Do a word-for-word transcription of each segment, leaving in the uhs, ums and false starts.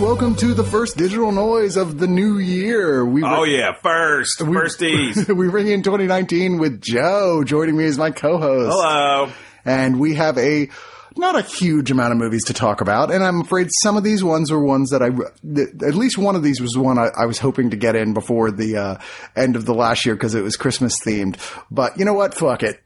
Welcome to the first digital noise of the new year. We oh, re- yeah. First. We, firsties. We ring in twenty nineteen with Joe. Joining me as my co-host. Hello. And we have a not a huge amount of movies to talk about. And I'm afraid some of these ones were ones that I th- – at least one of these was one I, I was hoping to get in before the uh, end of the last year because it was Christmas themed. But you know what? Fuck it.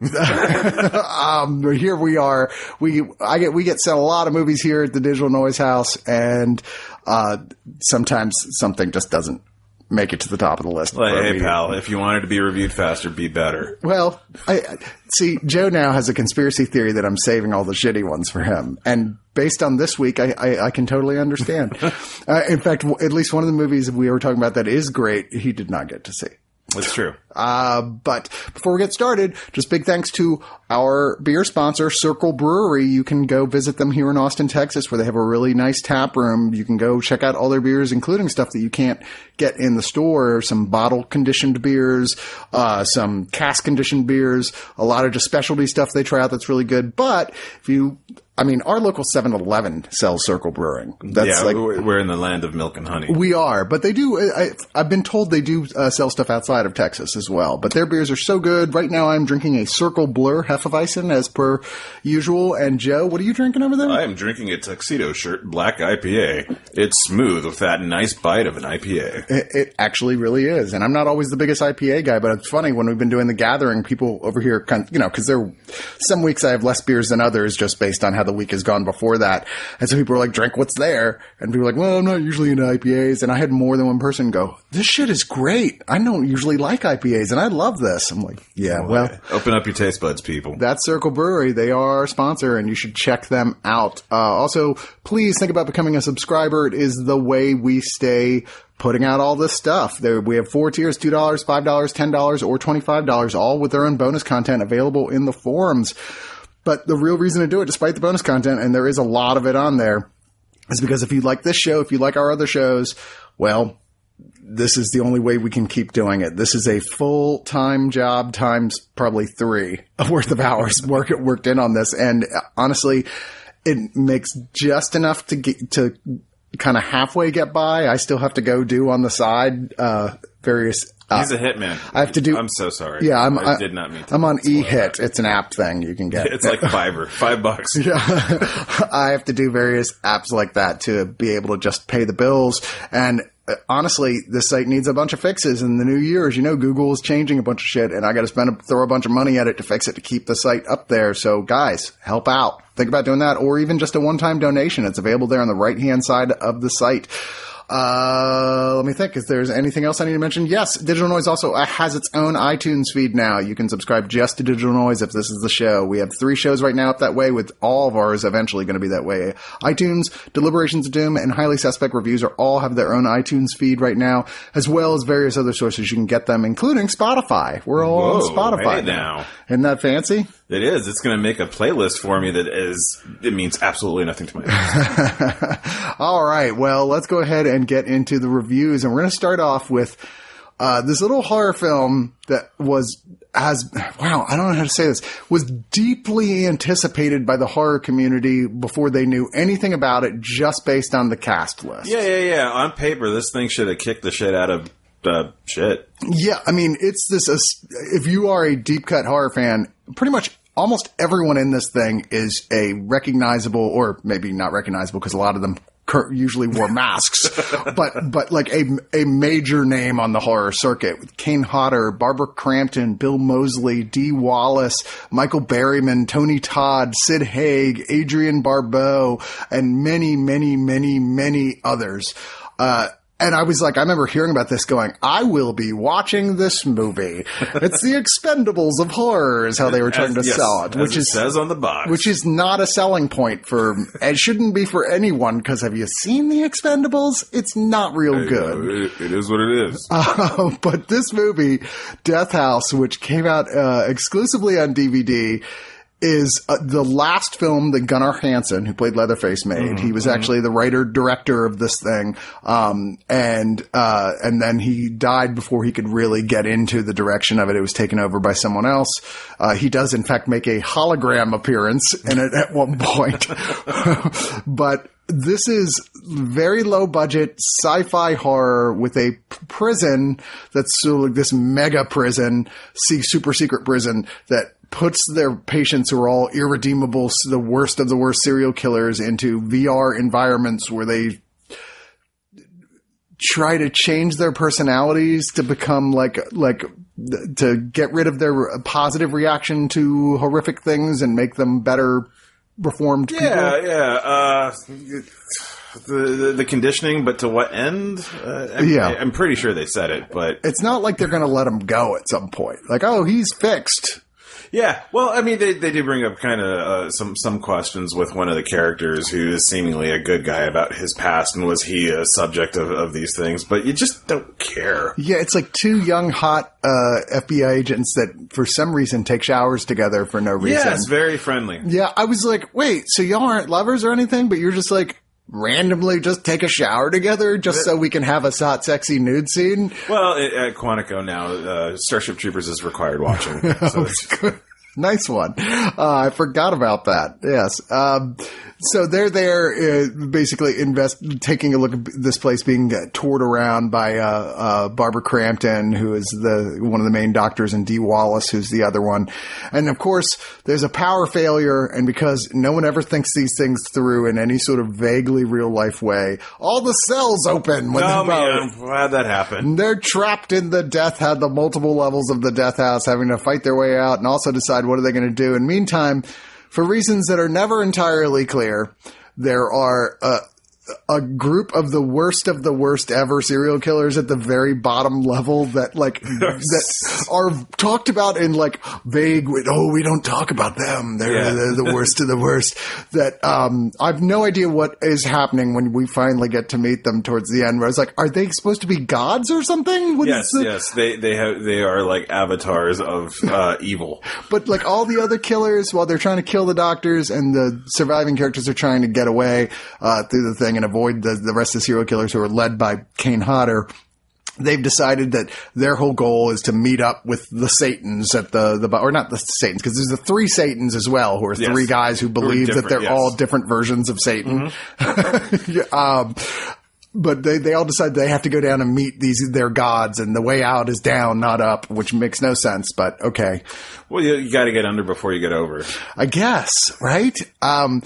um, here we are. We I get we get sent a lot of movies here at the Digital Noise House, and – Uh, sometimes something just doesn't make it to the top of the list. Like, hey, pal, if you wanted to be reviewed faster, be better. Well, I, I see, Joe now has a conspiracy theory that I'm saving all the shitty ones for him. And based on this week, I, I, I can totally understand. uh, in fact, w- at least one of the movies we were talking about that is great, he did not get to see. That's true. Uh, but before we get started, just big thanks to our beer sponsor, Circle Brewery. You can go visit them here in Austin, Texas, where they have a really nice tap room. You can go check out all their beers, including stuff that you can't get in the store, some bottle-conditioned beers, uh, some cask-conditioned beers, a lot of just specialty stuff they try out that's really good. But if you... I mean, our local seven eleven sells Circle Brewing. That's yeah, like, we're in the land of milk and honey. We are, but they do. I, I've been told they do uh, sell stuff outside of Texas as well. But their beers are so good. Right now, I'm drinking a Circle Blur Hefeweizen as per usual. And Joe, what are you drinking over there? I am drinking a Tuxedo Shirt Black I P A. It's smooth with that nice bite of an I P A. It, it actually really is. And I'm not always the biggest I P A guy, but it's funny when we've been doing the gathering, people over here, kind of, you know, because there some weeks I have less beers than others, just based on how the week has gone before that. And so people were like, drink what's there. And people were like, well, I'm not usually into I P As. And I had more than one person go, this shit is great. I don't usually like I P As and I love this. I'm like, yeah, well. well open up your taste buds, people. That's Circle Brewery. They are our sponsor and you should check them out. Uh, also, please think about becoming a subscriber. It is the way we stay putting out all this stuff. There, we have four tiers, two dollars, five dollars, ten dollars, or twenty-five dollars, all with their own bonus content available in the forums. But the real reason to do it, despite the bonus content, and there is a lot of it on there, is because if you like this show, if you like our other shows, well, this is the only way we can keep doing it. This is a full-time job times probably three worth of hours work worked in on this. And honestly, it makes just enough to get to kind of halfway get by. I still have to go do on the side uh various Uh, he's a hitman. I have to do. I'm so sorry. Yeah, I'm, I, I did not mean to. I'm on E-Hit. It's an app thing you can get. It's like Fiverr, five bucks. Yeah, I have to do various apps like that to be able to just pay the bills. And honestly, this site needs a bunch of fixes in the new year. As you know, Google is changing a bunch of shit, and I got to spend a, throw a bunch of money at it to fix it to keep the site up there. So, guys, help out. Think about doing that, or even just a one-time donation. It's available there on the right-hand side of the site. Uh, let me think if there's anything else I need to mention. Yes, Digital Noise also has its own iTunes feed now. You can subscribe just to Digital Noise if this is the show. We have three shows right now up that way, with all of ours eventually going to be that way. iTunes, Deliberations of Doom, and Highly Suspect Reviews are all have their own iTunes feed right now, as well as various other sources you can get them, including Spotify. We're all Whoa, on Spotify hey now. Isn't that fancy? It is. It's going to make a playlist for me that is, it means absolutely nothing to my ears. All right. Well, let's go ahead and get into the reviews. And we're going to start off with uh, this little horror film that was, as wow, I don't know how to say this, was deeply anticipated by the horror community before they knew anything about it, just based on the cast list. Yeah, yeah, yeah. On paper, this thing should have kicked the shit out of uh, shit. Yeah. I mean, it's this, uh, if you are a deep cut horror fan, pretty much almost everyone in this thing is a recognizable, or maybe not recognizable because a lot of them cur- usually wore masks, but but like a, a major name on the horror circuit with Kane Hodder, Barbara Crampton, Bill Moseley, Dee Wallace, Michael Berryman, Tony Todd, Sid Haig, Adrian Barbeau, and many, many, many, many others. Uh, And I was like, I remember hearing about this going, I will be watching this movie. It's the Expendables of horror is how they were trying as, to yes, sell it, which it is, says on the box, which is not a selling point for, it shouldn't be for anyone. Because have you seen the Expendables? It's not real hey, good. It, it is what it is. Uh, but this movie, Death House, which came out uh, exclusively on D V D, is uh, the last film that Gunnar Hansen, who played Leatherface, made. Mm-hmm. He was actually the writer director of this thing, um, and uh, and then he died before he could really get into the direction of it. It was taken over by someone else. Uh, he does, in fact, make a hologram appearance in it at one point, but. This is very low budget sci-fi horror with a prison that's sort of like this mega prison, super secret prison that puts their patients who are all irredeemable, the worst of the worst serial killers, into V R environments where they try to change their personalities to become like, like to get rid of their positive reaction to horrific things and make them better reformed people. Yeah, yeah. Uh, the, the the conditioning, but to what end? Uh, I'm, yeah. I'm pretty sure they said it, but... It's not like they're going to let him go at some point. Like, oh, he's fixed. Yeah, well, I mean, they, they do bring up kind of uh, some, some questions with one of the characters who is seemingly a good guy about his past, and was he a subject of, of these things, but you just don't care. Yeah, it's like two young, hot uh, F B I agents that, for some reason, take showers together for no reason. Yeah, it's very friendly. Yeah, I was like, wait, so y'all aren't lovers or anything, but you're just like... randomly just take a shower together just so we can have a hot, sexy nude scene. Well, at Quantico now, uh, Starship Troopers is required watching. So it's good. Nice one. Uh, I forgot about that. Yes. Um, so they're there, uh, basically invest, taking a look at this place being uh, toured around by uh, uh, Barbara Crampton, who is the one of the main doctors, and Dee Wallace, who's the other one. And of course, there's a power failure, and because no one ever thinks these things through in any sort of vaguely real life way, all the cells open. When oh man, how'd that happen? And they're trapped in the death, had the multiple levels of the death house, having to fight their way out, and also decide. What are they going to do? In the meantime, for reasons that are never entirely clear, there are a, a group of the worst of the worst ever serial killers at the very bottom level that like that are talked about in like vague, oh, we don't talk about them. They're, yeah. they're the worst of the worst. That um, I've no idea what is happening when we finally get to meet them towards the end. Where I was like, are they supposed to be gods or something? What yes, the- yes, they they have they are like avatars of uh, evil. But like all the other killers, while they're trying to kill the doctors and the surviving characters are trying to get away uh, through the thing. And avoid the, the rest of the serial killers who are led by Kane Hodder. They've decided that their whole goal is to meet up with the Satans at the, the or not the Satans, because there's the three Satans as well, who are yes. three guys who believe that they're yes. all different versions of Satan. Mm-hmm. um, but they, they all decide they have to go down and meet these their gods, and the way out is down, not up, which makes no sense, but okay. Well, you, you got to get under before you get over. I guess, right? Um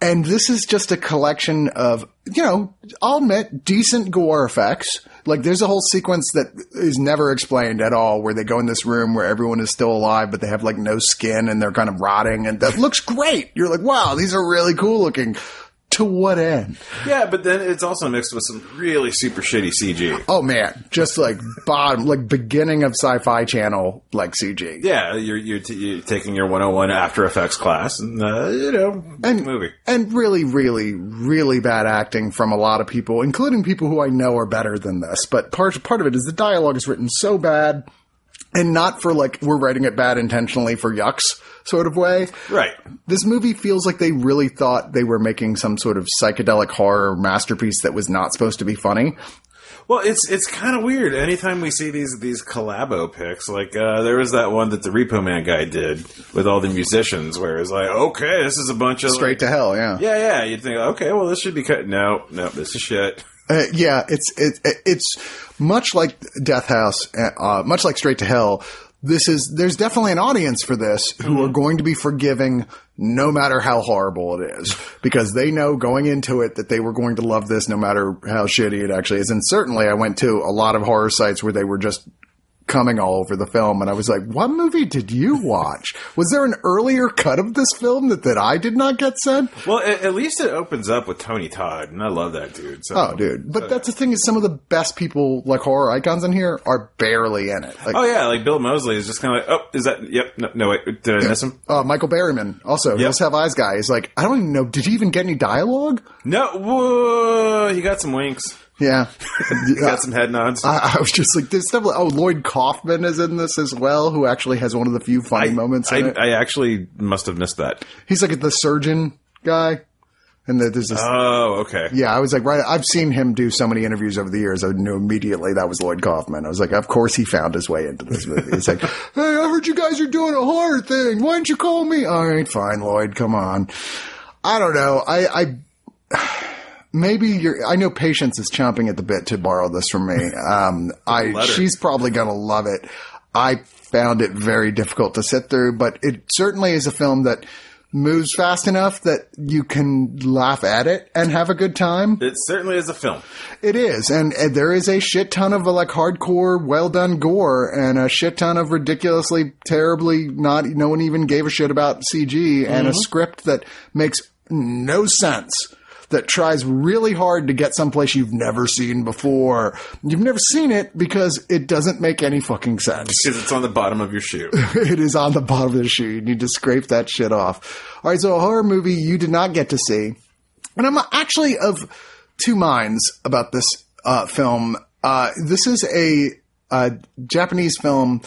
And this is just a collection of, you know, I'll admit, decent gore effects. Like, there's a whole sequence that is never explained at all where they go in this room where everyone is still alive, but they have, like, no skin and they're kind of rotting. And that looks great. You're like, wow, these are really cool looking. To what end? Yeah, but then it's also mixed with some really super shitty C G. Oh, man. Just like bottom, like beginning of Sci-Fi Channel, like C G. Yeah, you're you're, t- you're taking your one oh one After Effects class and, uh, you know, and, movie. And really, really, really bad acting from a lot of people, including people who I know are better than this. But part, part of it is the dialogue is written so bad. And not for, like, we're writing it bad intentionally for yucks sort of way. Right. This movie feels like they really thought they were making some sort of psychedelic horror masterpiece that was not supposed to be funny. Well, it's it's kind of weird. Anytime we see these these collabo picks, like, uh, there was that one that the Repo Man guy did with all the musicians, where it's like, okay, this is a bunch of... Straight like, to hell, yeah. Yeah, yeah. You'd think, okay, well, this should be cut. No, no, this is shit. Uh, yeah, it's it, it's much like Death House, uh, much like Straight to Hell. This is there's definitely an audience for this who mm-hmm. are going to be forgiving no matter how horrible it is, because they know going into it that they were going to love this no matter how shitty it actually is. And certainly, I went to a lot of horror sites where they were just coming all over the film. And I was like, what movie did you watch? Was there an earlier cut of this film that, that I did not get sent? Well, at, at least it opens up with Tony Todd, and I love that dude. So. Oh, dude. But uh, that's the thing is some of the best people, like horror icons in here, are barely in it. Like, oh, yeah. Like Bill Moseley is just kind of like, oh, is that, yep, no, no wait, did I yeah. miss him? Uh, Michael Berryman, also, yep. Must Have Eyes guy, is like, I don't even know, did he even get any dialogue? No, whoa, he got some winks. Yeah. Got some head nods. I, I was just like, there's definitely, oh, Lloyd Kaufman is in this as well, who actually has one of the few funny I, moments in I, it. I actually must have missed that. He's like the surgeon guy. And the, there's this. Oh, okay. Yeah, I was like, right. I've seen him do so many interviews over the years. I knew immediately that was Lloyd Kaufman. I was like, of course he found his way into this movie. He's like, hey, I heard you guys are doing a horror thing. Why didn't you call me? All right, fine, Lloyd, come on. I don't know. I, I, maybe you're, I know Patience is chomping at the bit to borrow this from me. Um, I, she's probably going to love it. I found it very difficult to sit through, but it certainly is a film that moves fast enough that you can laugh at it and have a good time. It certainly is a film. It is. And, and there is a shit ton of like hardcore, well done gore and a shit ton of ridiculously, terribly not, no one even gave a shit about C G mm-hmm. and a script that makes no sense. That tries really hard to get someplace you've never seen before. You've never seen it because it doesn't make any fucking sense. Because it's on the bottom of your shoe. It is on the bottom of the shoe. You need to scrape that shit off. All right, so a horror movie you did not get to see. And I'm actually of two minds about this uh, film. Uh, this is a, a Japanese film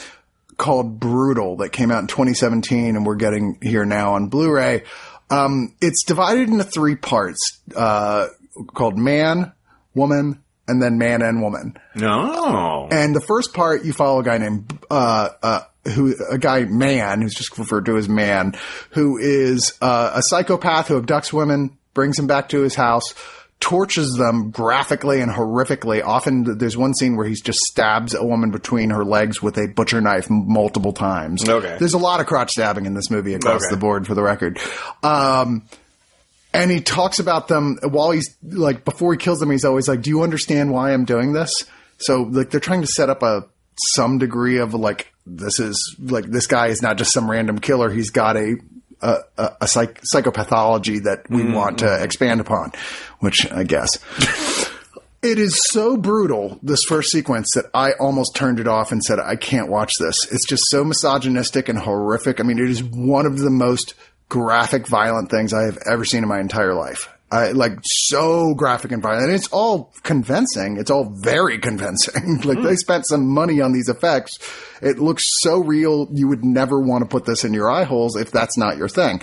called Brutal that came out in twenty seventeen and we're getting here now on Blu-ray. Um, it's divided into three parts, uh, called Man, Woman, and then Man and Woman. No. And the first part, you follow a guy named, uh, uh, who, a guy, Man, who's just referred to as Man, who is, uh, a psychopath who abducts women, brings them back to his house, tortures them graphically and horrifically. Often there's one scene where he just stabs a woman between her legs with a butcher knife multiple times. Okay. There's a lot of crotch stabbing in this movie across okay. the board for the record. Um, and he talks about them while he's like, before he kills them, he's always like, do you understand why I'm doing this? So like they're trying to set up a, some degree of like, this is like, this guy is not just some random killer. He's got a, A, a, a psych, psychopathology that we mm-hmm. want to expand upon, which I guess it is so brutal. This first sequence that I almost turned it off and said, I can't watch this. It's just so misogynistic and horrific. I mean, it is one of the most graphic, violent things I have ever seen in my entire life. I like so graphic and violent. And it's all convincing. It's all very convincing. Like mm. they spent some money on these effects. It looks so real. You would never want to put this in your eye holes if that's not your thing.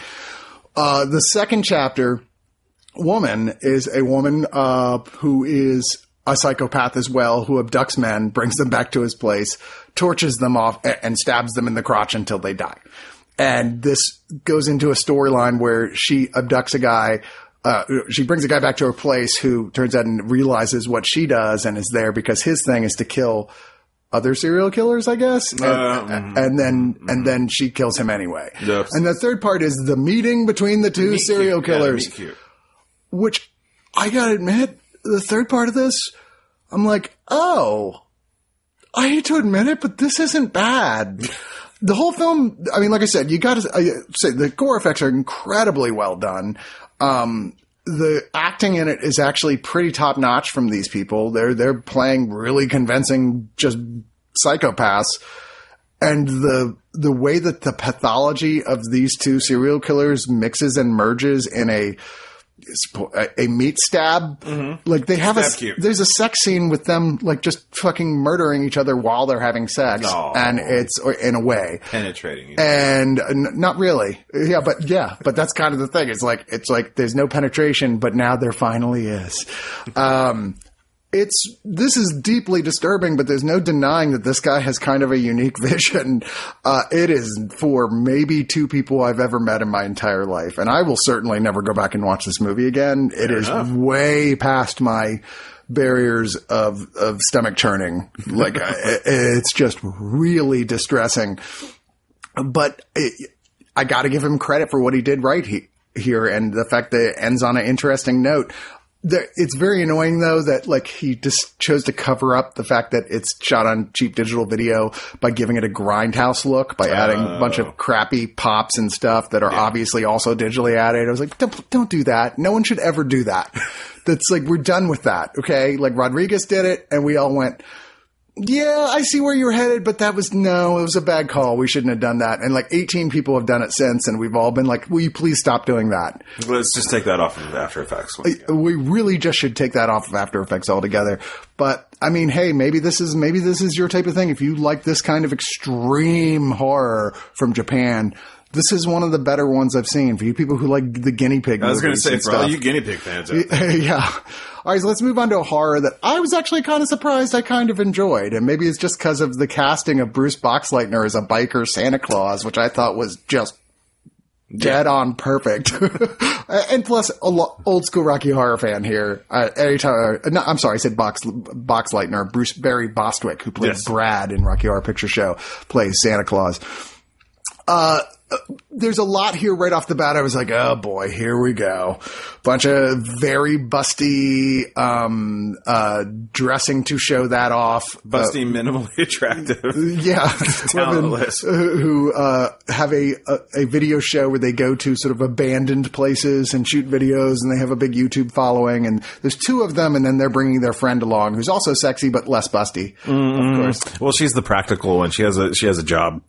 Uh, the second chapter, Woman, is a woman, uh, who is a psychopath as well, who abducts men, brings them back to his place, tortures them off and stabs them in the crotch until they die. And this goes into a storyline where she abducts a guy. Uh, she brings a guy back to her place who turns out and realizes what she does and is there because his thing is to kill other serial killers, I guess. And, um, and then, and then she kills him anyway. Yes. And the third part is the meeting between the two meet serial cute. killers, yeah, which I gotta admit, the third part of this, I'm like, oh, I hate to admit it, but this isn't bad. The whole film. I mean, like I said, you gotta say the gore effects are incredibly well done. Um, the acting in it is actually pretty top notch from these people. They're, they're playing really convincing, just psychopaths. And the, the way that the pathology of these two serial killers mixes and merges in a, a meat stab. Mm-hmm. Like they have stab a, cute. There's a sex scene with them, like just fucking murdering each other while they're having sex. No. And it's or, in a way penetrating. You know. And n- not really. Yeah. But yeah, but that's kind of the thing. It's like, it's like there's no penetration, but now there finally is. Um, It's, this is deeply disturbing, but there's no denying that this guy has kind of a unique vision. Uh, it is for maybe two people I've ever met in my entire life. And I will certainly never go back and watch this movie again. It Fair is enough. Way past my barriers of, of stomach churning. Like it, it's just really distressing, but it, I got to give him credit for what he did right he, here. And the fact that it ends on an interesting note. there, it's very annoying, though, that like he just chose to cover up the fact that it's shot on cheap digital video by giving it a grindhouse look, by adding oh. a bunch of crappy pops and stuff that are yeah. obviously also digitally added. I was like, don't, don't do that. No one should ever do that. That's like, we're done with that. Okay. Like Rodriguez did it and we all went, yeah, I see where you're headed, but that was, no, it was a bad call. We shouldn't have done that. And like eighteen people have done it since, and we've all been like, will you please stop doing that? Let's just take that off of After Effects. We really just should take that off of After Effects altogether. But I mean, hey, maybe this is, maybe this is your type of thing. If you like this kind of extreme horror from Japan, this is one of the better ones I've seen for you people who like the guinea pig. I was going to say, for all you guinea pig fans out there. Yeah. All right, so let's move on to a horror that I was actually kind of surprised I kind of enjoyed. And maybe it's just because of the casting of Bruce Boxleitner as a biker Santa Claus, which I thought was just dead yeah. on perfect. And plus, a lo- old school Rocky Horror fan here. Uh, anytime, uh, no, I'm sorry, I said Box Boxleitner. Bruce Barry Bostwick, who plays yes. Brad in Rocky Horror Picture Show, plays Santa Claus. Uh, Uh, there's a lot here right off the bat. I was like, oh boy, here we go. Bunch of very busty, um, uh, dressing to show that off. Busty, uh, minimally attractive. Yeah. Talentless. Women who, uh, have a, a, a video show where they go to sort of abandoned places and shoot videos, and they have a big YouTube following, and there's two of them, and then they're bringing their friend along who's also sexy, but less busty. Mm-hmm. Of course. Well, she's the practical one. She has a, she has a job.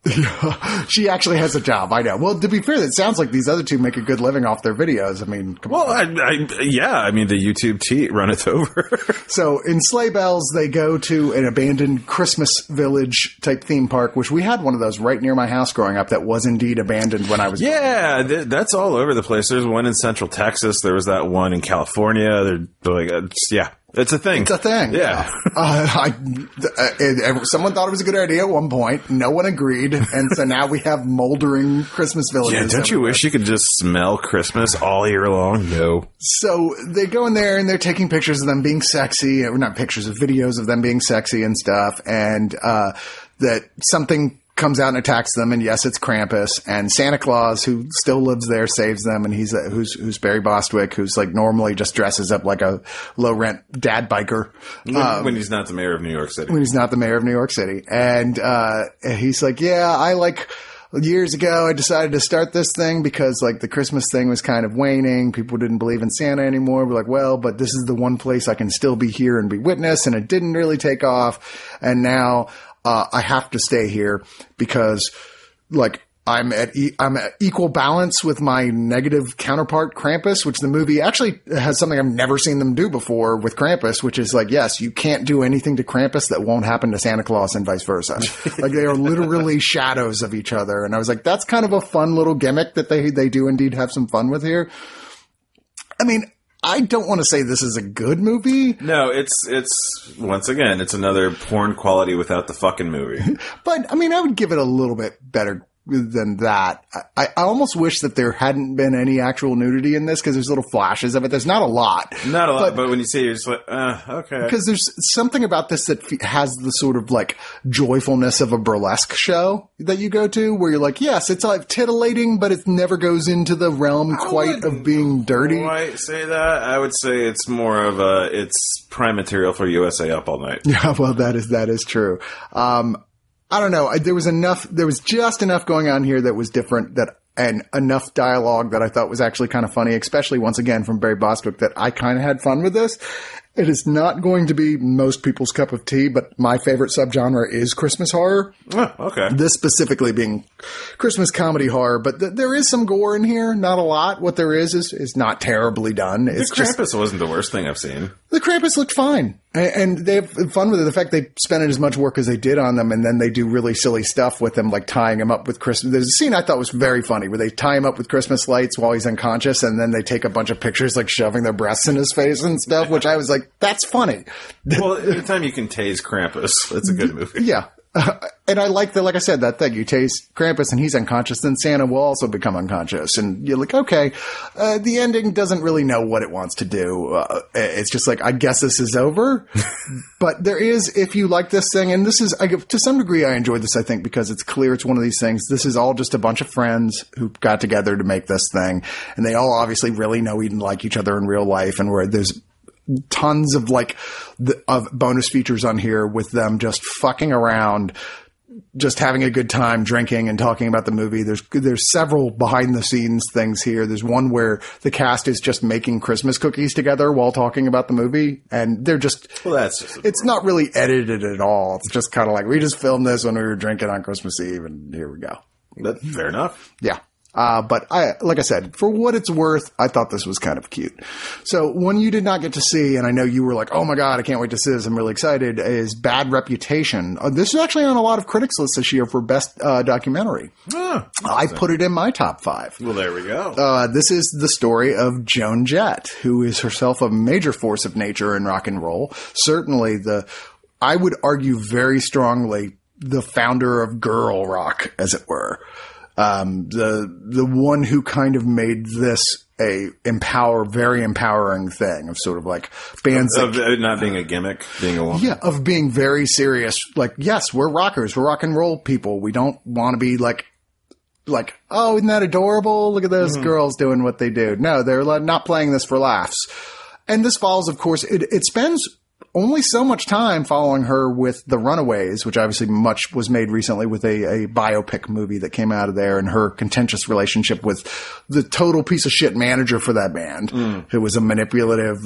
She actually has a job. I know. Well, to be fair, it sounds like these other two make a good living off their videos. I mean, come well, on. I, I, yeah, I mean, the YouTube tea runneth over. So in Sleigh Bells, they go to an abandoned Christmas village type theme park, which we had one of those right near my house growing up that was indeed abandoned when I was yeah, growing up. Th- that's all over the place. There's one in Central Texas. There was that one in California. They're, they're like, yeah. It's a thing. It's a thing. Yeah. Uh, I, uh, it, it, someone thought it was a good idea at one point. No one agreed. And so now we have moldering Christmas villages. Yeah, don't you wish you could just smell Christmas all year long? No. So they go in there and they're taking pictures of them being sexy. Or not pictures, of videos of them being sexy and stuff. And uh, that something comes out and attacks them, and yes, it's Krampus, and Santa Claus, who still lives there, saves them, and he's uh, who's who's Barry Bostwick, who's like normally just dresses up like a low rent dad biker when, um, when he's not the mayor of New York City. When he's not the mayor of New York City, and uh, he's like, yeah, I like. Years ago, I decided to start this thing because, like, the Christmas thing was kind of waning. People didn't believe in Santa anymore. We're like, well, but this is the one place I can still be here and be witness, and it didn't really take off. And now uh, I have to stay here because, like, I'm at e- I'm at equal balance with my negative counterpart Krampus, which the movie actually has something I've never seen them do before with Krampus, which is like, yes, you can't do anything to Krampus that won't happen to Santa Claus and vice versa. Like they are literally shadows of each other. And I was like, that's kind of a fun little gimmick that they, they do indeed have some fun with here. I mean, I don't want to say this is a good movie. No, it's, it's once again, it's another porn quality without the fucking movie. But I mean, I would give it a little bit better than that. I, I almost wish that there hadn't been any actual nudity in this because there's little flashes of it. There's not a lot. Not a lot, but, but when you see it, you're just like, uh, okay. Because there's something about this that f- has the sort of like joyfulness of a burlesque show that you go to where you're like, yes, it's like titillating, but it never goes into the realm I quite of being dirty. Quite say that. I would say it's more of a, it's prime material for U S A Up All Night. Yeah, well, that is, that is true. Um, I don't know. I, there was enough, there was just enough going on here that was different that, and enough dialogue that I thought was actually kind of funny, especially once again from Barry Bostwick, that I kind of had fun with this. It is not going to be most people's cup of tea, but my favorite subgenre is Christmas horror. Oh, okay. This specifically being Christmas comedy horror, but th- there is some gore in here. Not a lot. What there is is, is not terribly done. It's the Krampus just, wasn't the worst thing I've seen. The Krampus looked fine. And, and they have fun with it. The fact they spent as much work as they did on them, and then they do really silly stuff with them, like tying him up with Christmas. There's a scene I thought was very funny where they tie him up with Christmas lights while he's unconscious, and then they take a bunch of pictures like shoving their breasts in his face and stuff, which I was like, that's funny. Well, anytime you can tase Krampus, that's a good movie. Yeah. Uh, and I like that, like I said, that thing. You tase Krampus and he's unconscious, then Santa will also become unconscious. And you're like, okay, uh, the ending doesn't really know what it wants to do. Uh, it's just like, I guess this is over. But there is, if you like this thing, and this is, I, to some degree, I enjoyed this, I think, because it's clear it's one of these things. This is all just a bunch of friends who got together to make this thing. And they all obviously really know, even like each other in real life. And where there's tons of like the, of bonus features on here with them just fucking around, just having a good time drinking and talking about the movie. There's, there's several behind the scenes things here. There's one where the cast is just making Christmas cookies together while talking about the movie. And they're just, well, that's just it's not really edited at all. It's just kind of like, we just filmed this when we were drinking on Christmas Eve and here we go. That's fair enough. Yeah. Uh, but I, like I said, for what it's worth, I thought this was kind of cute. So one you did not get to see, and I know you were like, oh my God, I can't wait to see this, I'm really excited, is Bad Reputation. Uh, this is actually on a lot of critics' lists this year for best uh, documentary. Oh, I put it in my top five. Well, there we go. Uh, this is the story of Joan Jett, who is herself a major force of nature in rock and roll. Certainly the, I would argue very strongly, the founder of girl rock, as it were. Um, the, the one who kind of made this a empower, very empowering thing of sort of like bands of, that, of it not being a gimmick, being a woman. Yeah. Of being very serious. Like, yes, we're rockers. We're rock and roll people. We don't want to be like, like, oh, isn't that adorable? Look at those mm-hmm. girls doing what they do. No, they're not playing this for laughs. And this follows, of course, it, it spends only so much time following her with The Runaways, which obviously much was made recently with a, a biopic movie that came out of there, and her contentious relationship with the total piece of shit manager for that band, mm. who was a manipulative,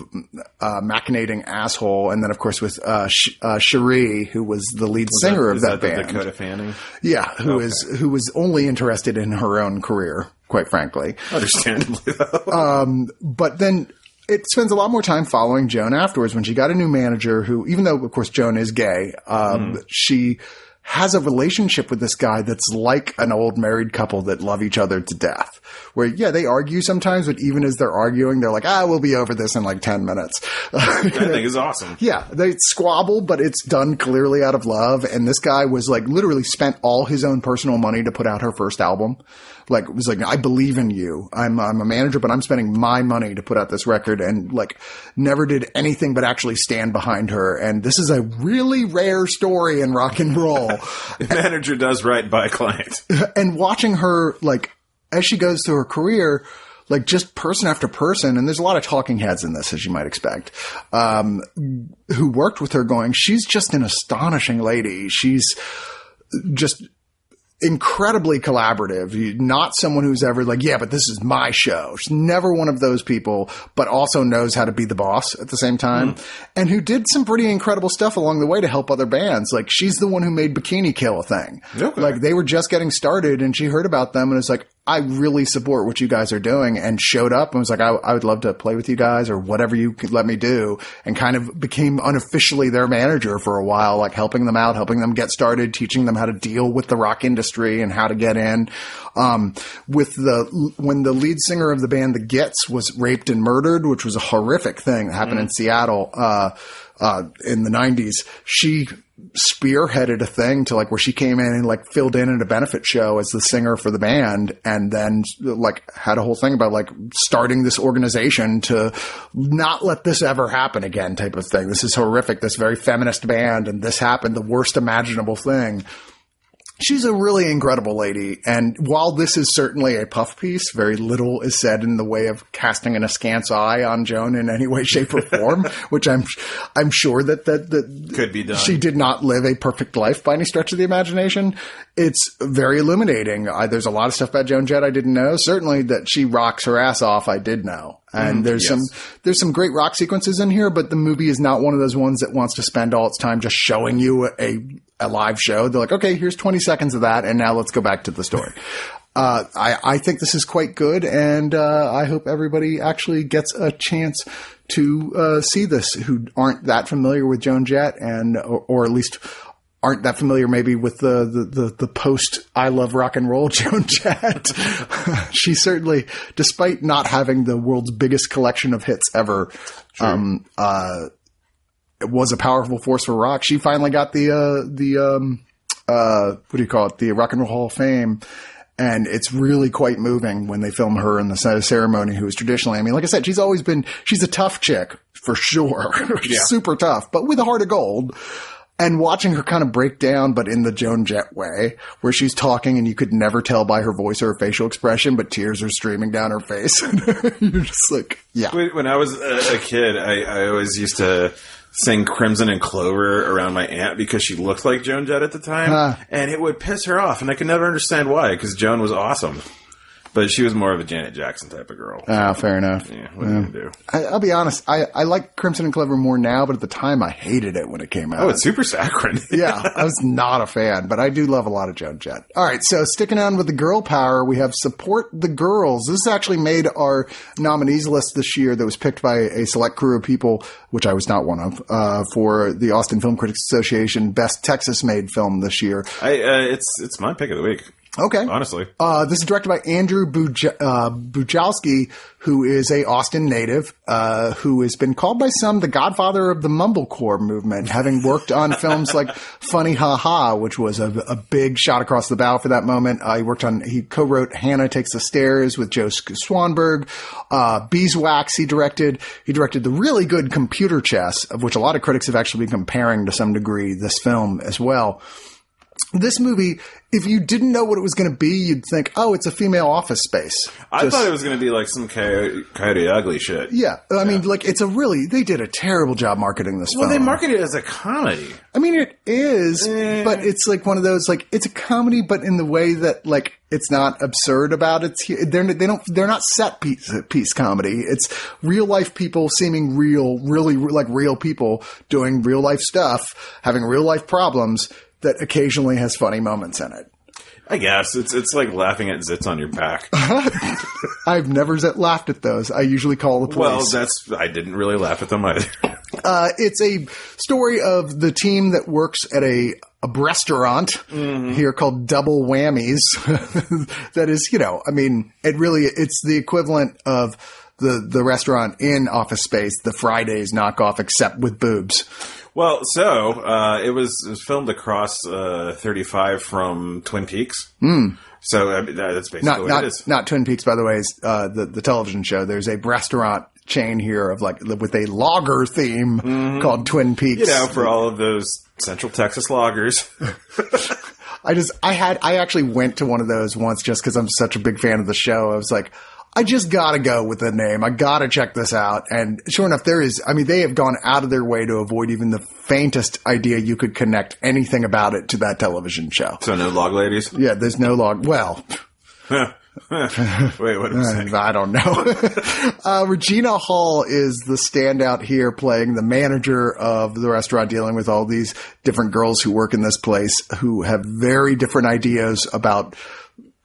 uh, machinating asshole. And then, of course, with uh, Sh- uh, Cherie, who was the lead was singer that, of that, that band. Dakota Fanning? Yeah, who okay. is who was only interested in her own career, quite frankly. Understandably, though. Um, but then... it spends a lot more time following Joan afterwards when she got a new manager who, even though, of course, Joan is gay, um, mm. she has a relationship with this guy that's like an old married couple that love each other to death. Where, yeah, they argue sometimes, but even as they're arguing, they're like, ah, we'll be over this in like ten minutes. I think it's awesome. Yeah, they squabble, but it's done clearly out of love. And this guy was like literally spent all his own personal money to put out her first album. Like, it was like, I believe in you. I'm, I'm a manager, but I'm spending my money to put out this record, and like never did anything but actually stand behind her. And this is a really rare story in rock and roll. The manager and, does right by a client. And watching her, like, as she goes through her career, like just person after person, and there's a lot of talking heads in this, as you might expect, um, who worked with her going, she's just an astonishing lady. She's just... incredibly collaborative. You, not someone who's ever like, yeah, but this is my show. She's never one of those people, but also knows how to be the boss at the same time, mm. and who did some pretty incredible stuff along the way to help other bands. Like, she's the one who made Bikini Kill a thing. Okay. Like, they were just getting started, and she heard about them, and it's like, I really support what you guys are doing, and showed up and was like, I, I would love to play with you guys or whatever you could let me do, and kind of became unofficially their manager for a while, like helping them out, helping them get started, teaching them how to deal with the rock industry and how to get in. Um, with the, when the lead singer of the band, The Gits, was raped and murdered, which was a horrific thing that happened mm. in Seattle, uh, uh, in the nineties, she spearheaded a thing to like where she came in and like filled in at a benefit show as the singer for the band, and then like had a whole thing about like starting this organization to not let this ever happen again type of thing. This is horrific. This very feminist band, and this happened, the worst imaginable thing. She's a really incredible lady, and while this is certainly a puff piece, very little is said in the way of casting an askance eye on Joan in any way, shape, or form, which I'm I'm sure that, that, that could be done. She did not live a perfect life by any stretch of the imagination. It's very illuminating. I, there's a lot of stuff about Joan Jett I didn't know. Certainly that she rocks her ass off, I did know. And there's yes. some there's some great rock sequences in here, but the movie is not one of those ones that wants to spend all its time just showing you a, a live show. They're like, okay, here's twenty seconds of that, and now let's go back to the story. uh, I, I think this is quite good, and uh, I hope everybody actually gets a chance to uh, see this who aren't that familiar with Joan Jett, and or, or at least aren't that familiar maybe with the, the, the, the post I Love Rock and Roll Joan Jett. She certainly, despite not having the world's biggest collection of hits ever, True. um, uh, was a powerful force for rock. She finally got the, uh, the, um, uh, what do you call it? The Rock and Roll Hall of Fame. And it's really quite moving when they film her in the ceremony, who is traditionally, I mean, like I said, she's always been, she's a tough chick for sure. She's yeah. super tough, but with a heart of gold. and watching her kind of break down, but in the Joan Jett way, where she's talking and you could never tell by her voice or her facial expression, but tears are streaming down her face. You're just like, yeah. When I was a kid, I, I always used to sing Crimson and Clover around my aunt because she looked like Joan Jett at the time, uh, and it would piss her off, and I could never understand why, because Joan was awesome. But she was more of a Janet Jackson type of girl. Ah, so, fair enough. Yeah, what yeah. do you do? I, I'll be honest. I, I like Crimson and Clover more now, but at the time I hated it when it came out. Oh, it's super saccharine. Yeah, I was not a fan, but I do love a lot of Joan Jett. All right, so sticking on with the girl power, we have Support the Girls. This actually made our nominees list this year that was picked by a select crew of people, which I was not one of, uh, for the Austin Film Critics Association Best Texas-Made Film this year. I, uh, it's it's my pick of the week. Okay. Honestly. Uh, this is directed by Andrew Buj- uh, Bujalski, who is a Austin native, uh, who has been called by some the godfather of the mumblecore movement, having worked on films like Funny Ha Ha, which was a, a big shot across the bow for that moment. Uh, he worked on, he co-wrote Hannah Takes the Stairs with Joe Swanberg. Uh, Beeswax he directed. He directed the really good Computer Chess, of which a lot of critics have actually been comparing to some degree this film as well. This movie, if you didn't know what it was going to be, you'd think, oh, it's a female Office Space. I Just, thought it was going to be like some coyote, coyote ugly shit. Yeah. I yeah. mean, like, it's a really, they did a terrible job marketing this well, film. Well, they marketed it as a comedy. I mean, it is, eh. but it's like one of those, like, it's a comedy, but in the way that, like, it's not absurd about it. They're, they don't, they're not set piece, piece comedy. It's real life people seeming real, really, like, real people doing real life stuff, having real life problems. That occasionally has funny moments in it. I guess. It's it's like laughing at zits on your back. I've never z- laughed at those. I usually call the police. Well, that's I didn't really laugh at them either. uh, it's a story of the team that works at a, a restaurant mm-hmm. here called Double Whammies. That is, you know, I mean, it really, it's the equivalent of the, the restaurant in Office Space, the Fridays knockoff, except with boobs. Well, so uh, it, was, it was filmed across uh, thirty-five from Twin Peaks. Mm. So I mean, that's basically not, what not, it is. Not Twin Peaks, by the way, is uh, the, the television show. There's a restaurant chain here of like with a lager theme mm. called Twin Peaks. You know, for all of those Central Texas lagers. I just I had I actually went to one of those once just because I'm such a big fan of the show. I was like, I just gotta go with the name. I gotta check this out. And sure enough, there is, I mean, they have gone out of their way to avoid even the faintest idea you could connect anything about it to that television show. So no log ladies? Yeah, there's no log. Well. Wait, what am I saying? I don't know. uh, Regina Hall is the standout here, playing the manager of the restaurant, dealing with all these different girls who work in this place who have very different ideas about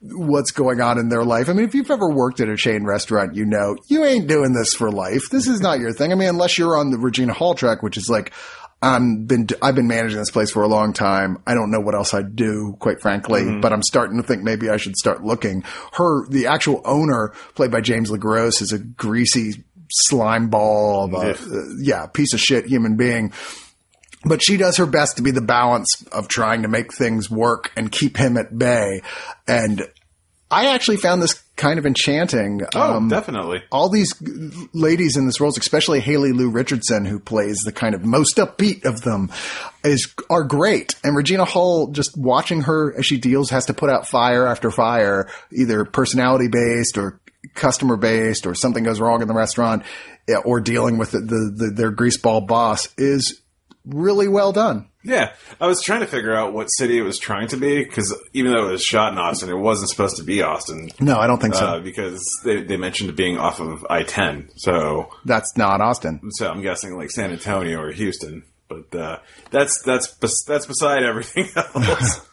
what's going on in their life. I mean, if you've ever worked at a chain restaurant, you know, you ain't doing this for life. This is not your thing. I mean, unless you're on the Regina Hall track, which is like, I'm been, I've been managing this place for a long time. I don't know what else I do, quite frankly, mm-hmm. but I'm starting to think maybe I should start looking. Her, the actual owner, played by James LaGrosse, is a greasy slime ball of a, uh, yeah, piece of shit human being. But she does her best to be the balance of trying to make things work and keep him at bay. And I actually found this kind of enchanting. Oh, um, definitely. All these ladies in this role, especially Haley Lou Richardson, who plays the kind of most upbeat of them, is are great. And Regina Hall, just watching her as she deals, has to put out fire after fire, either personality-based or customer-based, or something goes wrong in the restaurant, or dealing with the, the, the their greaseball boss, is really well done. Yeah. I was trying to figure out what city it was trying to be, because even though it was shot in Austin, it wasn't supposed to be Austin. No, I don't think so. Uh, because they, they mentioned it being off of I ten. So that's not Austin. So I'm guessing like San Antonio or Houston. But uh, that's that's that's beside everything else.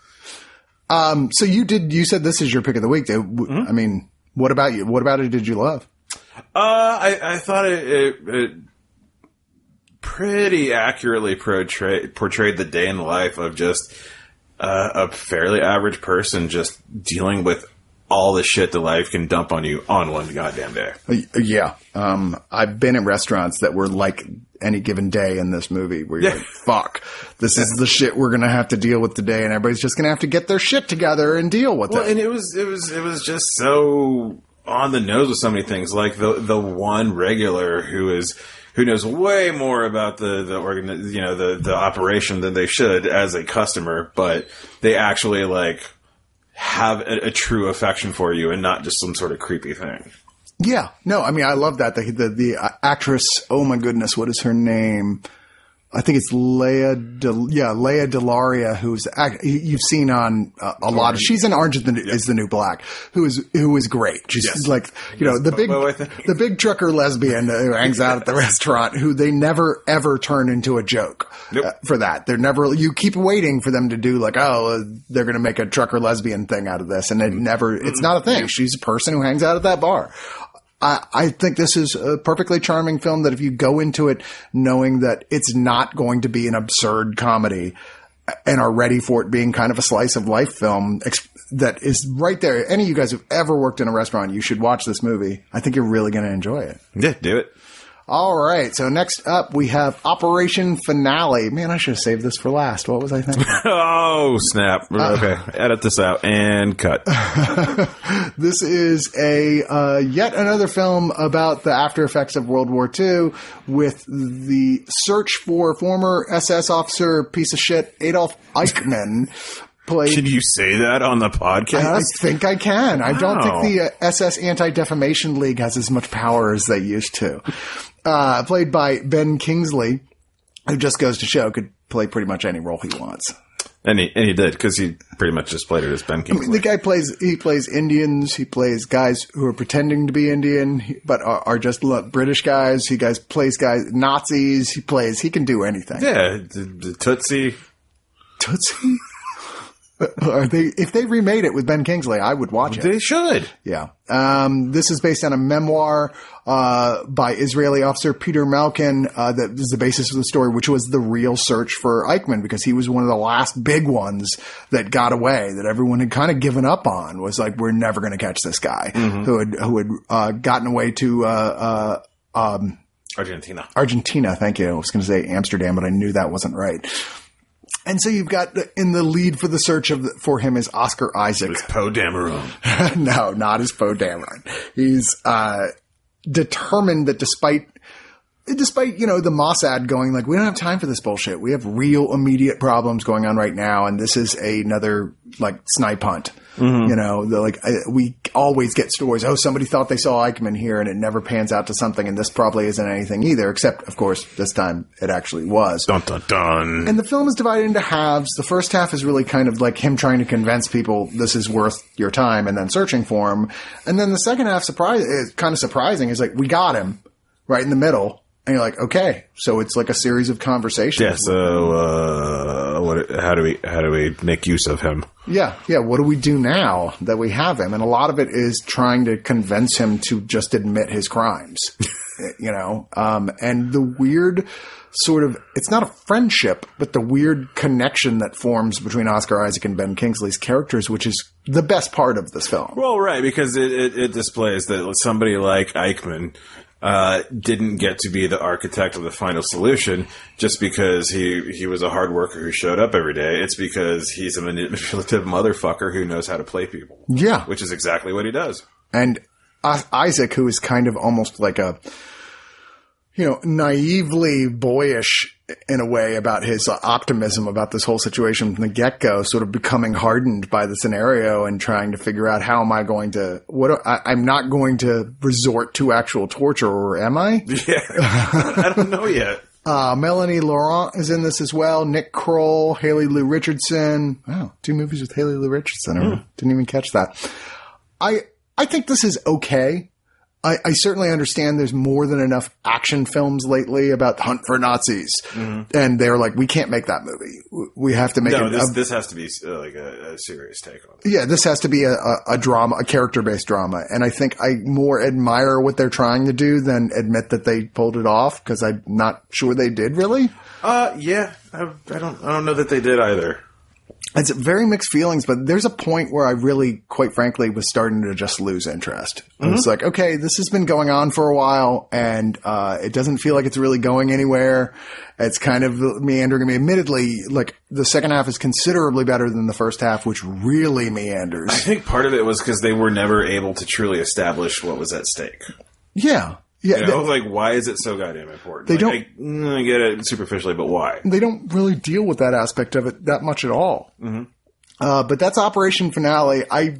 um. So you did. You said this is your pick of the week. Mm-hmm. I mean, what about you? What about it did you love? Uh, I, I thought it... it, it pretty accurately portray- portrayed the day in the life of just uh, a fairly average person just dealing with all the shit that life can dump on you on one goddamn day. Yeah. Um, I've been at restaurants that were like any given day in this movie where you're yeah. like, fuck, this is the shit we're going to have to deal with today. And everybody's just going to have to get their shit together and deal with well, it. And it was, it was, it was just so on the nose with so many things. Like the, the one regular who is who knows way more about the the organ, you know, the the operation than they should as a customer, but they actually like have a, a true affection for you and not just some sort of creepy thing. Yeah, no, I mean, I love that the the, the actress. Oh my goodness, what is her name? I think it's Leia, De, yeah, Leia Delaria, who's you've seen on uh, a lot of. She's in Orange is the New, yep. is the New Black, who is who is great. She's yes. like you know the big the big trucker lesbian who hangs out at the restaurant, who they never ever turn into a joke nope. uh, for that. They're never. You keep waiting for them to do like oh they're going to make a trucker lesbian thing out of this, and it mm-hmm. never. It's not a thing. She's a person who hangs out at that bar. I, I think this is a perfectly charming film that if you go into it knowing that it's not going to be an absurd comedy and are ready for it being kind of a slice of life film exp- that is right there. Any of you guys who've ever worked in a restaurant, you should watch this movie. I think you're really going to enjoy it. Yeah, do it. All right. So next up we have Operation Finale. Man, I should have saved this for last. What was I thinking? oh, snap. Uh, okay. Edit this out and cut. This is a uh, yet another film about the after effects of World War Two with the search for former S S officer, piece of shit, Adolf Eichmann. Played. Can you say that on the podcast? I, I think I can. Wow. I don't think the uh, S S Anti-Defamation League has as much power as they used to. Uh, played by Ben Kingsley, who just goes to show could play pretty much any role he wants. And he, and he did, because he pretty much just played it as Ben Kingsley. I mean, the guy plays, he plays Indians, he plays guys who are pretending to be Indian, but are, are just look, British guys, he guys plays guys, Nazis, he plays, he can do anything. Yeah, Tootsie. Tootsie? Are they, if they remade it with Ben Kingsley, I would watch it. They should. Yeah. Um, this is based on a memoir uh, by Israeli officer Peter Malkin uh, that is the basis of the story, which was the real search for Eichmann, because he was one of the last big ones that got away, that everyone had kind of given up on, was like, we're never going to catch this guy mm-hmm. who had, who had uh, gotten away to uh, uh, um, Argentina. Argentina, thank you. I was going to say Amsterdam, but I knew that wasn't right. And so you've got in the lead for the search of the, for him is Oscar Isaac. It's Poe Dameron. No, not as Poe Dameron. He's uh, determined that despite despite you know the Mossad going like we don't have time for this bullshit. We have real immediate problems going on right now, and this is a, another like snipe hunt. Mm-hmm. You know, like uh, we always get stories. Oh, somebody thought they saw Eichmann here, and it never pans out to something. And this probably isn't anything either, except of course this time it actually was. Dun dun dun. And the film is divided into halves. The first half is really kind of like him trying to convince people this is worth your time, and then searching for him. And then the second half, surprise, is kind of surprising. Is like we got him right in the middle, and you're like, okay, so it's like a series of conversations. Yeah. So uh, what? How do we? How do we make use of him? Yeah, yeah. What do we do now that we have him? And a lot of it is trying to convince him to just admit his crimes, you know? Um, and the weird sort of, it's not a friendship, but the weird connection that forms between Oscar Isaac and Ben Kingsley's characters, which is the best part of this film. Well, right, because it, it, it displays that somebody like Eichmann uh, didn't get to be the architect of the final solution just because he, he was a hard worker who showed up every day. It's because he's a manipulative motherfucker who knows how to play people. Yeah. Which is exactly what he does. And Isaac, who is kind of almost like a, you know, naively boyish in a way about his optimism about this whole situation from the get-go, sort of becoming hardened by the scenario and trying to figure out how am I going to, what do, I, I'm not going to resort to actual torture, or am I? Yeah, I don't know yet. Uh, Melanie Laurent is in this as well. Nick Kroll, Haley Lou Richardson. Wow, two movies with Haley Lou Richardson. Mm. I didn't even catch that. I I think this is okay. I, I certainly understand there's more than enough action films lately about the hunt for Nazis. Mm-hmm. And they're like, we can't make that movie. We have to make no, it. This, a, this has to be like a, a serious take on it. Yeah, this has to be a, a, a drama, a character-based drama. And I think I more admire what they're trying to do than admit that they pulled it off, because I'm not sure they did, really. Uh, yeah, I, I don't, I don't know that they did either. It's very mixed feelings, but there's a point where I really, quite frankly, was starting to just lose interest. Mm-hmm. And it's like, okay, this has been going on for a while, and uh, it doesn't feel like it's really going anywhere. It's kind of meandering. I mean, admittedly, like the second half is considerably better than the first half, which really meanders. I think part of it was because they were never able to truly establish what was at stake. Yeah. Yeah, you know, that, like, why is it so goddamn important? They like, don't. I, I get it superficially, but why? They don't really deal with that aspect of it that much at all. Mm-hmm. Uh, but that's Operation Finale. I,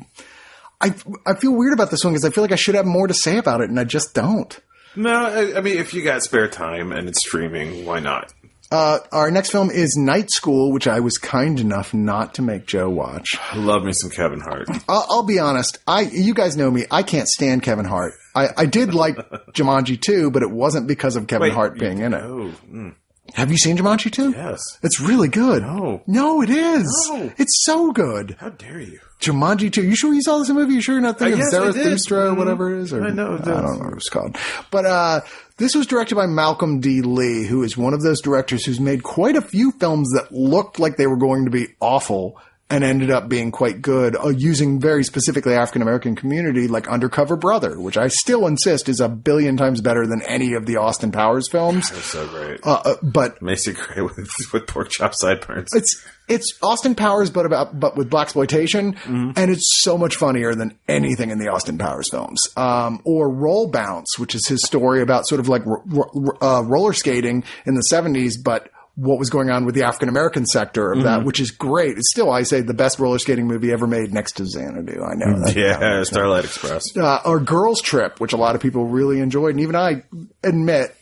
I, I feel weird about this one because I feel like I should have more to say about it, and I just don't. No, I, I mean, if you got spare time and it's streaming, why not? Uh, our next film is Night School, which I was kind enough not to make Joe watch. I love me some Kevin Hart. I'll, I'll be honest. I, you guys know me. I can't stand Kevin Hart. I, I did like Jumanji two, but it wasn't because of Kevin Wait, Hart being you, in it. Oh, mm. Have you seen Jumanji two? Yes. It's really good. No. No, it is. No. It's so good. How dare you? Jumanji two. You sure you saw this movie? You sure you're not thinking uh, yes, of Zarathustra or whatever it is? Or, I know. It I don't know what it's called. But, uh... this was directed by Malcolm D. Lee, who is one of those directors who's made quite a few films that looked like they were going to be awful and ended up being quite good, uh, using very specifically African-American community, like Undercover Brother, which I still insist is a billion times better than any of the Austin Powers films. That's so great. Uh, uh, but Macy Gray with, with pork chop sideburns. It's it's Austin Powers, but about but with blaxploitation, mm-hmm. and it's so much funnier than anything in the Austin Powers films. Um, or Roll Bounce, which is his story about sort of like ro- ro- uh, roller skating in the seventies, but what was going on with the African-American sector of mm-hmm. that, which is great. It's still, I say, the best roller skating movie ever made next to Xanadu. I know. That, yeah, that Starlight Express. Uh, or Girls Trip, which a lot of people really enjoyed. And even I admit,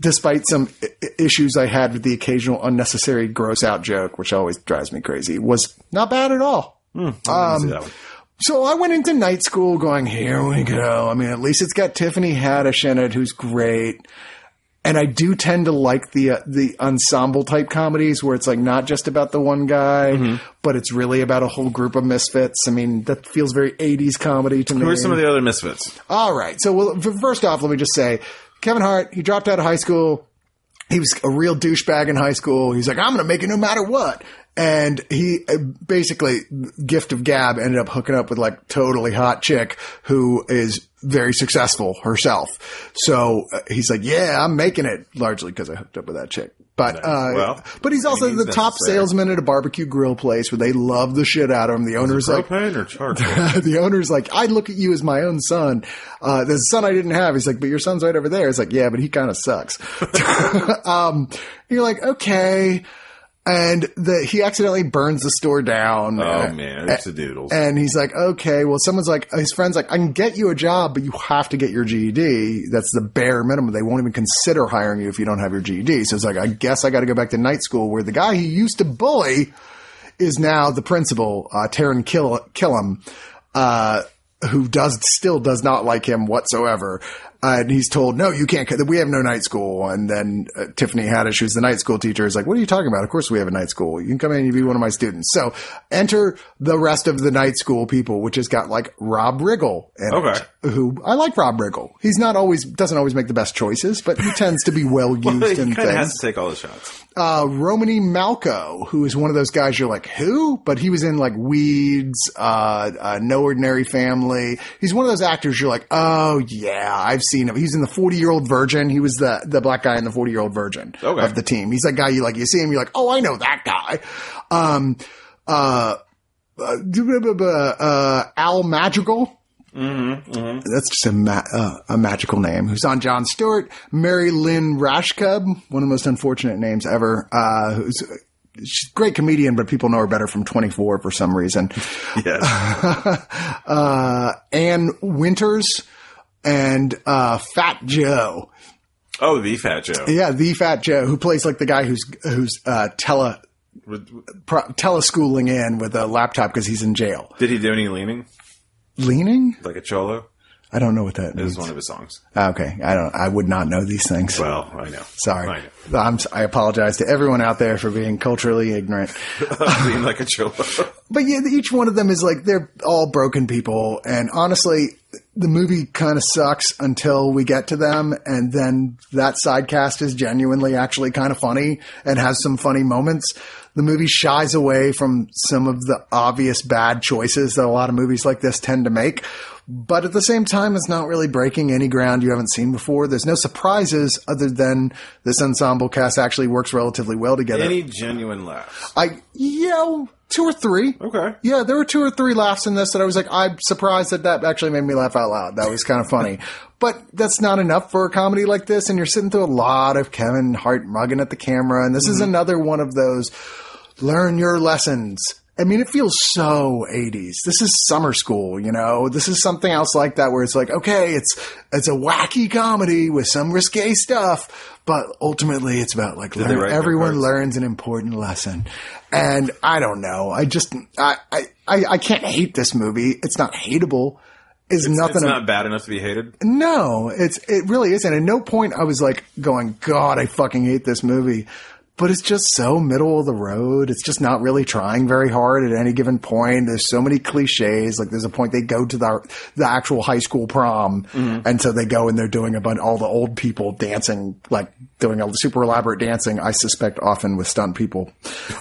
despite some I- issues I had with the occasional unnecessary gross-out joke, which always drives me crazy, was not bad at all. Mm, I didn't um, see that one. So I went into Night School going, here we go. I mean, at least it's got Tiffany Haddish in it, who's great. And I do tend to like the uh, the ensemble type comedies where it's like not just about the one guy, mm-hmm. but it's really about a whole group of misfits. I mean, that feels very eighties comedy to me. Who are some of the other misfits? All right. So well, first off, let me just say, Kevin Hart, he dropped out of high school. He was a real douchebag in high school. He's like, I'm going to make it no matter what. And he basically, gift of gab, ended up hooking up with like totally hot chick who is very successful herself. So uh, he's like, yeah, I'm making it, largely because I hooked up with that chick. But, nice. uh, well, but he's also the top salesman at a barbecue grill place where they love the shit out of him. The owner's like, propane or charcoal? The owner's like, I look at you as my own son. Uh, the son I didn't have. He's like, but your son's right over there. It's like, yeah, but he kind of sucks. um, you're like, okay. And the, he accidentally burns the store down. Oh, uh, man. It's a doodles. And he's like, okay, well, someone's like, his friend's like, I can get you a job, but you have to get your G E D. That's the bare minimum. They won't even consider hiring you if you don't have your G E D. So it's like, I guess I got to go back to Night School, where the guy he used to bully is now the principal, uh, Taryn Kill- Killam, uh, who does still does not like him whatsoever. Uh, and he's told, no, you can't, we have no night school. And then uh, Tiffany Haddish, who's the night school teacher, is like, what are you talking about? Of course we have a night school. You can come in and you be one of my students. So enter the rest of the Night School people, which has got like Rob Riggle in okay. it, who I like Rob Riggle. He's not always, doesn't always make the best choices, but he tends to be well used well, in things. He kind of has to take all the shots. Uh, Romany Malco, who is one of those guys you're like, who? But he was in like Weeds, uh, uh, No Ordinary Family. He's one of those actors you're like, oh yeah, I've seen him. He's in the forty Year Old Virgin. He was the, the black guy in the forty Year Old Virgin okay. of the team. He's that guy you like, you see him, you're like, oh, I know that guy. Um, uh, uh, Al Madrigal. Mm-hmm, mm-hmm. That's just a ma- uh, a magical name. Who's on Jon Stewart? Mary Lynn Rashkub, one of the most unfortunate names ever. Uh, who's she's a great comedian, but people know her better from twenty-four for some reason. Yes. uh, Ann Winters and uh, Fat Joe. Oh, the Fat Joe. Yeah, the Fat Joe, who plays like the guy who's who's uh, tele pro- teleschooling in with a laptop because he's in jail. Did he do any leaning? Leaning? Like a cholo? I don't know what that it means. It is one of his songs. Okay. I don't, I would not know these things. Well, I know. Sorry. I know. I'm, I apologize to everyone out there for being culturally ignorant. Being like a cholo. But yeah, each one of them is like, they're all broken people. And honestly, the movie kind of sucks until we get to them. And then that side cast is genuinely actually kind of funny and has some funny moments. The movie shies away from some of the obvious bad choices that a lot of movies like this tend to make. But at the same time, it's not really breaking any ground you haven't seen before. There's no surprises other than this ensemble cast actually works relatively well together. Any genuine laughs? I, you know, two or three. Okay. Yeah, there were two or three laughs in this that I was like, I'm surprised that that actually made me laugh out loud. That was kind of funny. But that's not enough for a comedy like this, and you're sitting through a lot of Kevin Hart mugging at the camera, and this mm-hmm. is another one of those learn your lessons. I mean, it feels so eighties. This is summer school, you know? This is something else like that where it's like, okay, it's it's a wacky comedy with some risque stuff, but ultimately it's about, like, learn, everyone learns an important lesson. And I don't know. I just I, – I, I can't hate this movie. It's not hateable. It's, it's, nothing it's not ab- bad enough to be hated? No, it's it really isn't. At no point I was, like, going, God, I fucking hate this movie. But it's just so middle of the road. It's just not really trying very hard at any given point. There's so many cliches. Like, there's a point they go to the the actual high school prom. Mm-hmm. And so they go and they're doing a bunch, all the old people dancing, like doing all the super elaborate dancing. I suspect often with stunt people,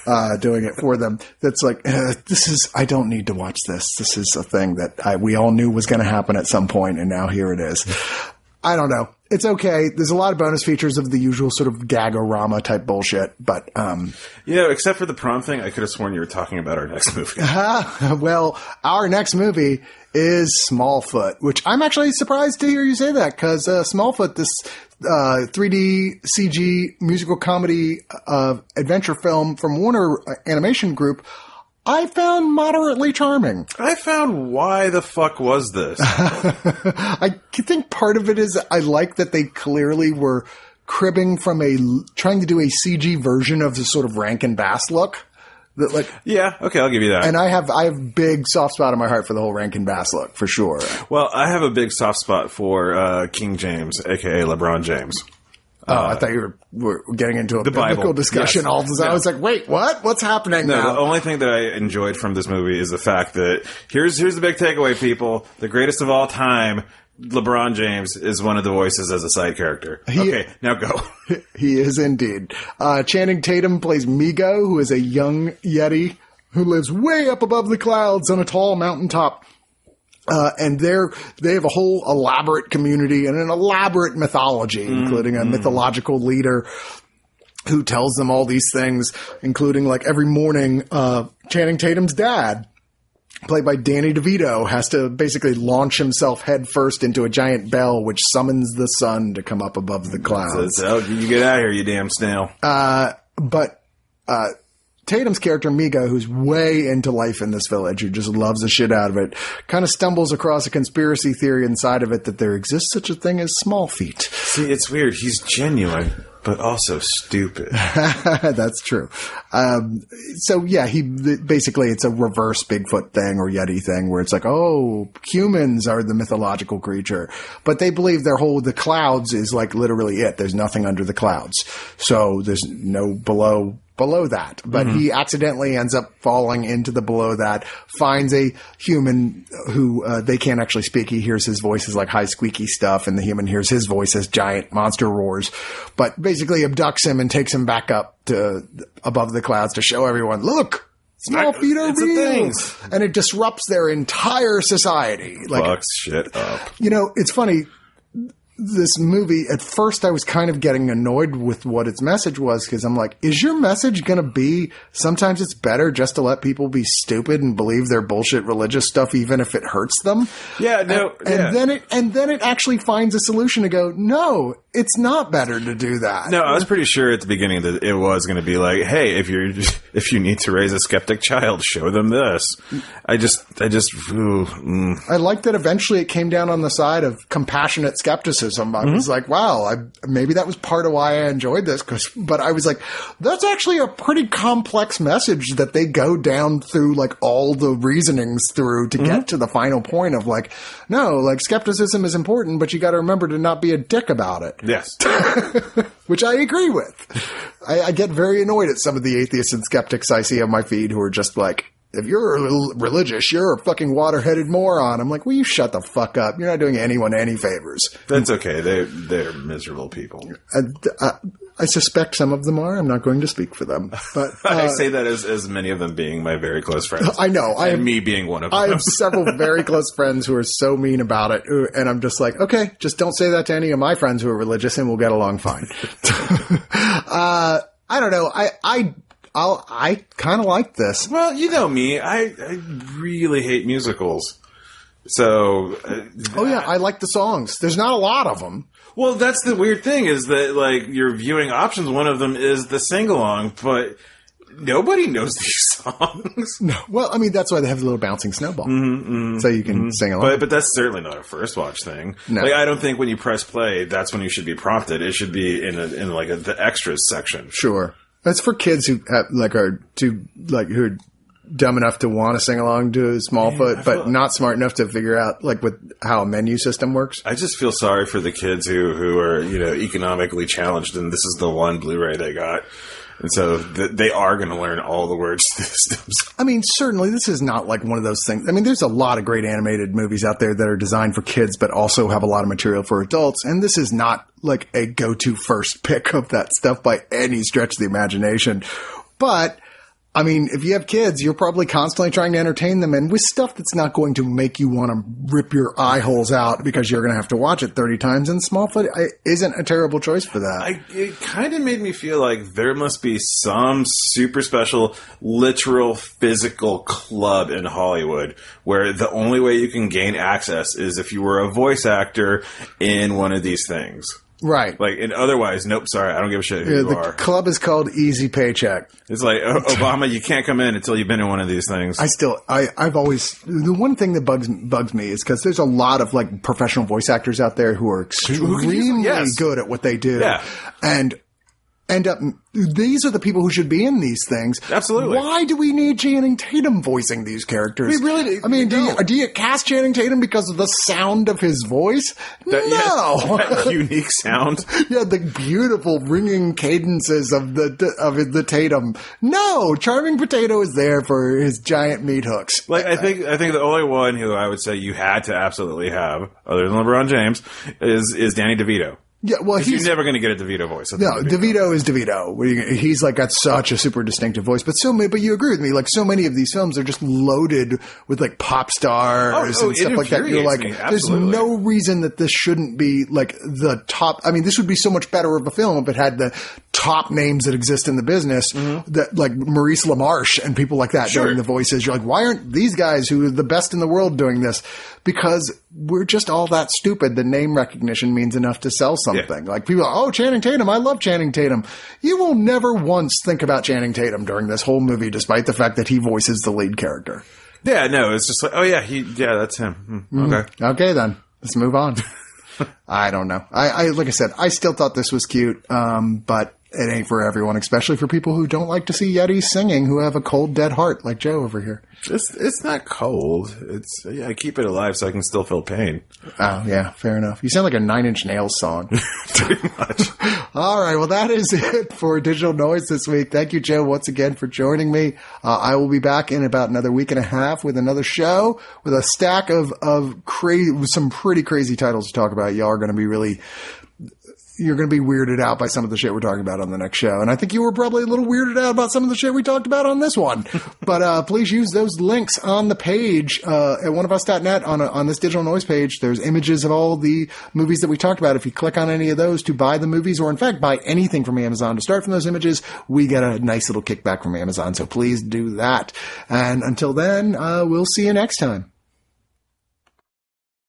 uh, doing it for them. That's like, uh, this is, I don't need to watch this. This is a thing that I, we all knew was going to happen at some point, and now here it is. I don't know. It's okay. There's a lot of bonus features of the usual sort of gagorama type bullshit, but um, you know, except for the prom thing, I could have sworn you were talking about our next movie. Uh, well, our next movie is Smallfoot, which I'm actually surprised to hear you say that, because uh, Smallfoot, this uh, three D C G musical comedy uh, adventure film from Warner Animation Group, I found moderately charming. I found, why the fuck was this? I think part of it is I like that they clearly were cribbing from a – trying to do a C G version of the sort of Rankin Bass look. That, like, yeah, okay, I'll give you that. And I have I have big soft spot in my heart for the whole Rankin Bass look, for sure. Well, I have a big soft spot for uh, King James, a k a. LeBron James. Oh, uh, I thought you were, were getting into a biblical discussion. Yes. All of a sudden, yeah. I was like, "Wait, what? What's happening?" No, now? The only thing that I enjoyed from this movie is the fact that here's here's the big takeaway, people: the greatest of all time, LeBron James, is one of the voices as a side character. He, okay, now go. He is indeed. Uh, Channing Tatum plays Migo, who is a young Yeti who lives way up above the clouds on a tall mountaintop. Uh, and they're, they have a whole elaborate community and an elaborate mythology, mm, including a mm. mythological leader who tells them all these things, including, like, every morning, uh, Channing Tatum's dad, played by Danny DeVito, has to basically launch himself headfirst into a giant bell, which summons the sun to come up above the clouds. So, you get out of here, you damn snail. Uh, but, uh, Tatum's character, Migo, who's way into life in this village, who just loves the shit out of it, kind of stumbles across a conspiracy theory inside of it that there exists such a thing as small feet. See, it's weird. He's genuine, but also stupid. That's true. Um, so, yeah, he basically, it's a reverse Bigfoot thing or Yeti thing where it's like, oh, humans are the mythological creature. But they believe their whole, the clouds is, like, literally it. There's nothing under the clouds. So there's no below below that, but mm-hmm. he accidentally ends up falling into the below that, finds a human who uh, they can't actually speak. He hears his voice as, like, high squeaky stuff, and the human hears his voice as giant monster roars, but basically abducts him and takes him back up to above the clouds to show everyone, look, small feet are real, and it disrupts their entire society. Like, fucks shit up. You know, it's funny. This movie, at first I was kind of getting annoyed with what its message was, because I'm like, is your message going to be sometimes it's better just to let people be stupid and believe their bullshit religious stuff, even if it hurts them? Yeah, no. And, yeah. and then it and then it actually finds a solution to go, no, it's not better to do that. No, I was pretty sure at the beginning that it was going to be like, hey, if you're if you need to raise a skeptic child, show them this. I just I just ooh, mm. I liked that eventually it came down on the side of compassionate skepticism. I was mm-hmm. like, wow, I, maybe that was part of why I enjoyed this. Cause, but I was like, that's actually a pretty complex message that they go down through, like, all the reasonings through to mm-hmm. get to the final point of, like, no, like, skepticism is important, but you got to remember to not be a dick about it. Yes. Which I agree with. I, I get very annoyed at some of the atheists and skeptics I see on my feed who are just like, if you're religious, you're a fucking water-headed moron. I'm like, well, you shut the fuck up. You're not doing anyone any favors. That's okay. They're, they're miserable people. I, I, I suspect some of them are. I'm not going to speak for them. But uh, I say that as, as many of them being my very close friends. I know. I and have, me being one of them. I have several very close friends who are so mean about it. And I'm just like, okay, just don't say that to any of my friends who are religious and we'll get along fine. uh, I don't know. I... I I'll, I kind of like this. Well, you know me. I, I really hate musicals. So, uh, oh yeah, I like the songs. There's not a lot of them. Well, that's the weird thing is that like your viewing options. One of them is the sing along, but nobody knows these songs. No, well, I mean that's why they have the little bouncing snowball, mm-hmm, mm-hmm, so you can mm-hmm. sing along. But but that's certainly not a first watch thing. No, like, I don't think when you press play, that's when you should be prompted. It should be in a, in like a, the extras section. Sure, that's for kids who have, like are too like who. Are, dumb enough to want to sing along to Smallfoot, yeah, but like, not smart enough to figure out like with how a menu system works. I just feel sorry for the kids who, who are, you know, economically challenged and this is the one Blu-ray they got. And so th- they are going to learn all the words to this stuff. I mean, certainly this is not like one of those things. I mean, there's a lot of great animated movies out there that are designed for kids, but also have a lot of material for adults. And this is not like a go-to first pick of that stuff by any stretch of the imagination. But I mean, if you have kids, you're probably constantly trying to entertain them and with stuff that's not going to make you want to rip your eye holes out because you're going to have to watch it thirty times. And Smallfoot isn't a terrible choice for that. I, it kind of made me feel like there must be some super special literal physical club in Hollywood where the only way you can gain access is if you were a voice actor in one of these things. Right. Like, and otherwise, nope, sorry, I don't give a shit who yeah, you the are. The club is called Easy Paycheck. It's like, oh, Obama, you can't come in until you've been in one of these things. I still, I, I've always, the one thing that bugs bugs me is because there's a lot of, like, professional voice actors out there who are extremely yes. good at what they do. Yeah. And end up, these are the people who should be in these things. Absolutely. Why do we need Channing Tatum voicing these characters? We really do. I mean, do you, do you cast Channing Tatum because of the sound of his voice? That, no. Yes, that unique sound. Yeah, the beautiful ringing cadences of the of the Tatum. No, Charming Potato is there for his giant meat hooks. Like I think I think the only one who I would say you had to absolutely have, other than LeBron James, is is Danny DeVito. Yeah, well, he's never going to get a DeVito voice. No, DeVito is DeVito. He's like got such a super distinctive voice. But so many, but you agree with me. Like so many of these films are just loaded with like pop stars oh, oh, and stuff like that. You're like, there's no reason that this shouldn't be like the top. I mean, this would be so much better of a film if it had the top names that exist in the business, mm-hmm. that like Maurice LaMarche and people like that sure. doing the voices. You're like, why aren't these guys who are the best in the world doing this? Because we're just all that stupid. The name recognition means enough to sell something. Something yeah. Like people are, oh, Channing Tatum, I love Channing Tatum. You will never once think about Channing Tatum during this whole movie, despite the fact that he voices the lead character. Yeah, no, it's just like, oh yeah, he, yeah, that's him. Mm, okay, mm, okay, then let's move on. I don't know. I, I like I said, I still thought this was cute, um, but it ain't for everyone, especially for people who don't like to see Yetis singing, who have a cold, dead heart like Joe over here. It's it's not cold. It's yeah, I keep it alive so I can still feel pain. Oh, yeah. Fair enough. You sound like a Nine Inch Nails song. Pretty much. All right. Well, that is it for Digital Noise this week. Thank you, Joe, once again for joining me. Uh, I will be back in about another week and a half with another show with a stack of, of cra- some pretty crazy titles to talk about. Y'all are going to be really... You're going to be weirded out by some of the shit we're talking about on the next show. And I think you were probably a little weirded out about some of the shit we talked about on this one. But uh, please use those links on the page uh, at one of us dot net on, a, on this Digital Noise page. There's images of all the movies that we talked about. If you click on any of those to buy the movies or, in fact, buy anything from Amazon to start from those images, we get a nice little kickback from Amazon. So please do that. And until then, uh, we'll see you next time.